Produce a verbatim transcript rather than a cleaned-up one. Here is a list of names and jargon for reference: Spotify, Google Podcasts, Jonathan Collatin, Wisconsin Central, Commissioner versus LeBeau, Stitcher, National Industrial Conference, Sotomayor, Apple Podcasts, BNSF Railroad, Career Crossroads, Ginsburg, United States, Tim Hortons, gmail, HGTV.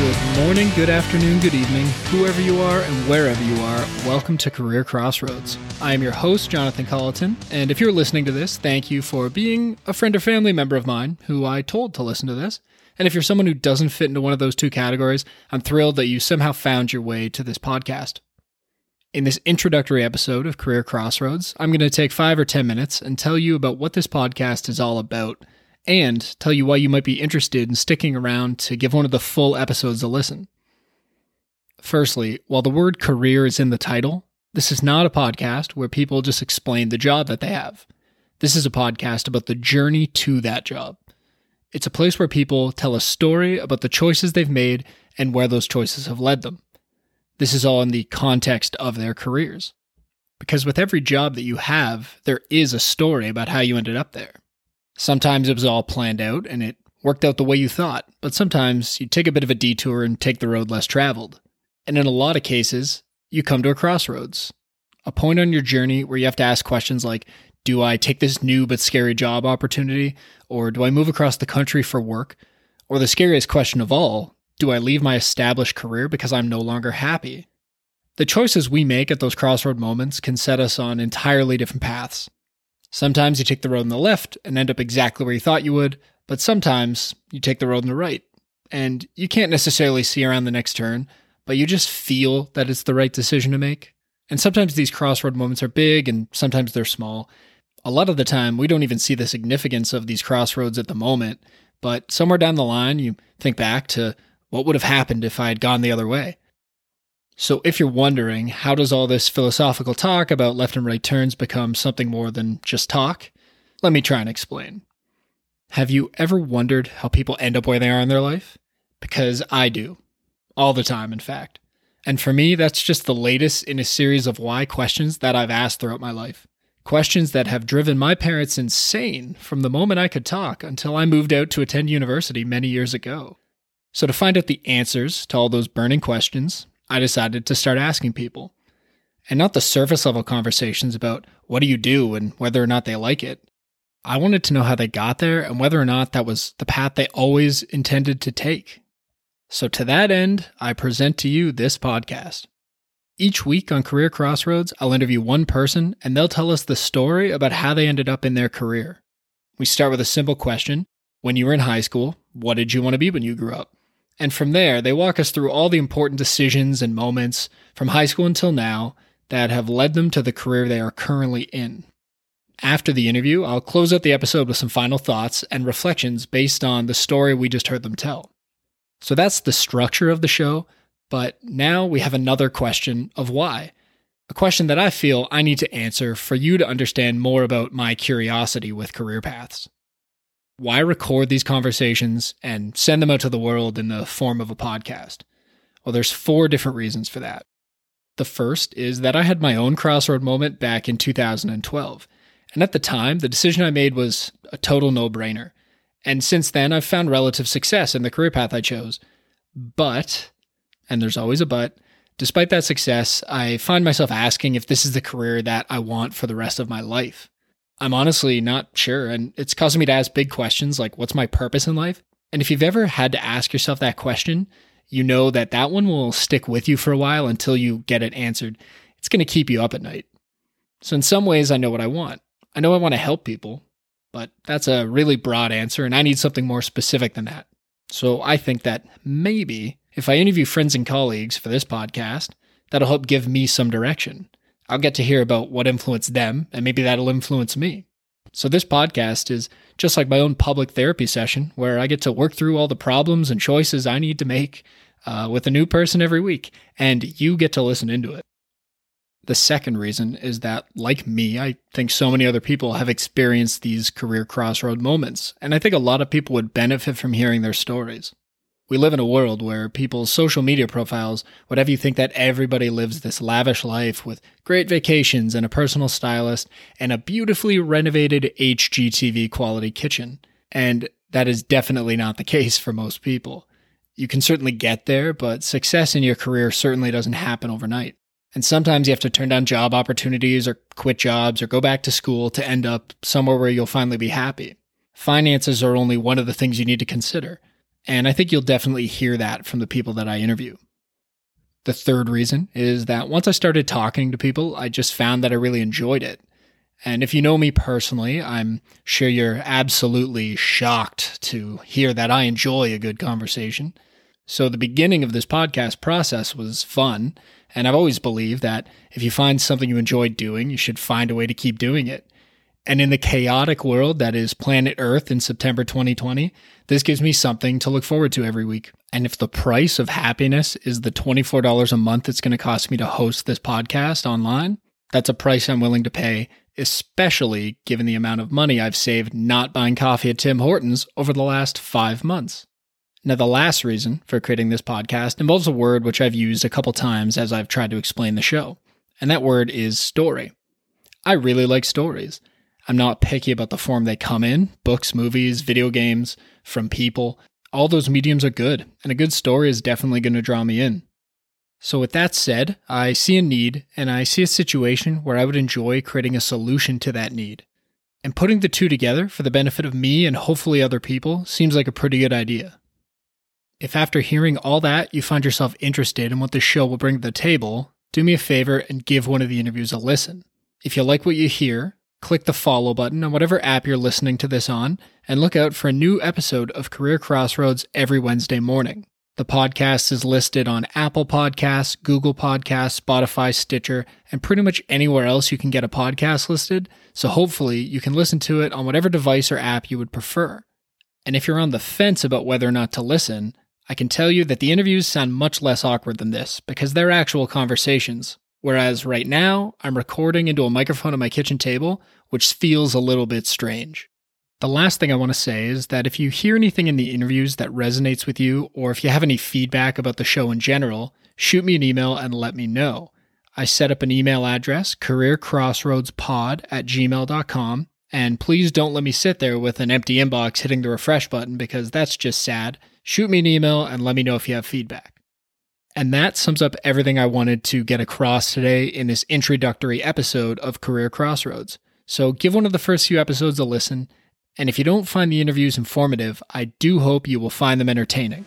Good morning, good afternoon, good evening, whoever you are and wherever you are, welcome to Career Crossroads. I am your host, Jonathan Collatin, and if you're listening to this, thank you for being a friend or family member of mine who I told to listen to this. And if you're someone who doesn't fit into one of those two categories, I'm thrilled that you somehow found your way to this podcast. In this introductory episode of Career Crossroads, I'm going to take five or ten minutes and tell you about what this podcast is all about, and tell you why you might be interested in sticking around to give one of the full episodes a listen. Firstly, while the word career is in the title, this is not a podcast where people just explain the job that they have. This is a podcast about the journey to that job. It's a place where people tell a story about the choices they've made and where those choices have led them. This is all in the context of their careers. Because with every job that you have, there is a story about how you ended up there. Sometimes it was all planned out and it worked out the way you thought, but sometimes you take a bit of a detour and take the road less traveled. And in a lot of cases, you come to a crossroads, a point on your journey where you have to ask questions like, do I take this new but scary job opportunity? Or do I move across the country for work? Or the scariest question of all, do I leave my established career because I'm no longer happy? The choices we make at those crossroad moments can set us on entirely different paths. Sometimes you take the road on the left and end up exactly where you thought you would, but sometimes you take the road on the right, and you can't necessarily see around the next turn, but you just feel that it's the right decision to make. And sometimes these crossroad moments are big, and sometimes they're small. A lot of the time, we don't even see the significance of these crossroads at the moment, but somewhere down the line, you think back to what would have happened if I had gone the other way. So if you're wondering, how does all this philosophical talk about left and right turns become something more than just talk? Let me try and explain. Have you ever wondered how people end up where they are in their life? Because I do. All the time, in fact. And for me, that's just the latest in a series of why questions that I've asked throughout my life. Questions that have driven my parents insane from the moment I could talk until I moved out to attend university many years ago. So to find out the answers to all those burning questions, I decided to start asking people, and not the surface level conversations about what do you do and whether or not they like it. I wanted to know how they got there and whether or not that was the path they always intended to take. So to that end, I present to you this podcast. Each week on Career Crossroads, I'll interview one person and they'll tell us the story about how they ended up in their career. We start with a simple question. When you were in high school, what did you want to be when you grew up? And from there, they walk us through all the important decisions and moments from high school until now that have led them to the career they are currently in. After the interview, I'll close out the episode with some final thoughts and reflections based on the story we just heard them tell. So that's the structure of the show, but now we have another question of why. A question that I feel I need to answer for you to understand more about my curiosity with career paths. Why record these conversations and send them out to the world in the form of a podcast? Well, there's four different reasons for that. The first is that I had my own crossroad moment back in two thousand twelve. And at the time, the decision I made was a total no-brainer. And since then, I've found relative success in the career path I chose. But, and there's always a but, despite that success, I find myself asking if this is the career that I want for the rest of my life. I'm honestly not sure, and it's causing me to ask big questions like, what's my purpose in life? And if you've ever had to ask yourself that question, you know that that one will stick with you for a while until you get it answered. It's going to keep you up at night. So in some ways, I know what I want. I know I want to help people, but that's a really broad answer, and I need something more specific than that. So I think that maybe if I interview friends and colleagues for this podcast, that'll help give me some direction. I'll get to hear about what influenced them, and maybe that'll influence me. So this podcast is just like my own public therapy session, where I get to work through all the problems and choices I need to make uh, with a new person every week, and you get to listen into it. The second reason is that, like me, I think so many other people have experienced these career crossroad moments, and I think a lot of people would benefit from hearing their stories. We live in a world where people's social media profiles would have you think that everybody lives this lavish life with great vacations and a personal stylist and a beautifully renovated H G T V quality kitchen. And that is definitely not the case for most people. You can certainly get there, but success in your career certainly doesn't happen overnight. And sometimes you have to turn down job opportunities or quit jobs or go back to school to end up somewhere where you'll finally be happy. Finances are only one of the things you need to consider. And I think you'll definitely hear that from the people that I interview. The third reason is that once I started talking to people, I just found that I really enjoyed it. And if you know me personally, I'm sure you're absolutely shocked to hear that I enjoy a good conversation. So the beginning of this podcast process was fun, and I've always believed that if you find something you enjoy doing, you should find a way to keep doing it. And in the chaotic world that is planet Earth in September twenty twenty, this gives me something to look forward to every week. And if the price of happiness is the twenty-four dollars a month it's going to cost me to host this podcast online, that's a price I'm willing to pay, especially given the amount of money I've saved not buying coffee at Tim Hortons over the last five months. Now, the last reason for creating this podcast involves a word which I've used a couple times as I've tried to explain the show, and that word is story. I really like stories. I'm not picky about the form they come in. Books, movies, video games, from people. All those mediums are good, and a good story is definitely going to draw me in. So with that said, I see a need, and I see a situation where I would enjoy creating a solution to that need. And putting the two together for the benefit of me and hopefully other people seems like a pretty good idea. If after hearing all that, you find yourself interested in what this show will bring to the table, do me a favor and give one of the interviews a listen. If you like what you hear, click the follow button on whatever app you're listening to this on, and look out for a new episode of Career Crossroads every Wednesday morning. The podcast is listed on Apple Podcasts, Google Podcasts, Spotify, Stitcher, and pretty much anywhere else you can get a podcast listed, so hopefully you can listen to it on whatever device or app you would prefer. And if you're on the fence about whether or not to listen, I can tell you that the interviews sound much less awkward than this because they're actual conversations, whereas right now I'm recording into a microphone at my kitchen table, which feels a little bit strange. The last thing I want to say is that if you hear anything in the interviews that resonates with you, or if you have any feedback about the show in general, shoot me an email and let me know. I set up an email address, career crossroads pod at gmail dot com, and please don't let me sit there with an empty inbox hitting the refresh button because that's just sad. Shoot me an email and let me know if you have feedback. And that sums up everything I wanted to get across today in this introductory episode of Career Crossroads. So give one of the first few episodes a listen, and if you don't find the interviews informative, I do hope you will find them entertaining.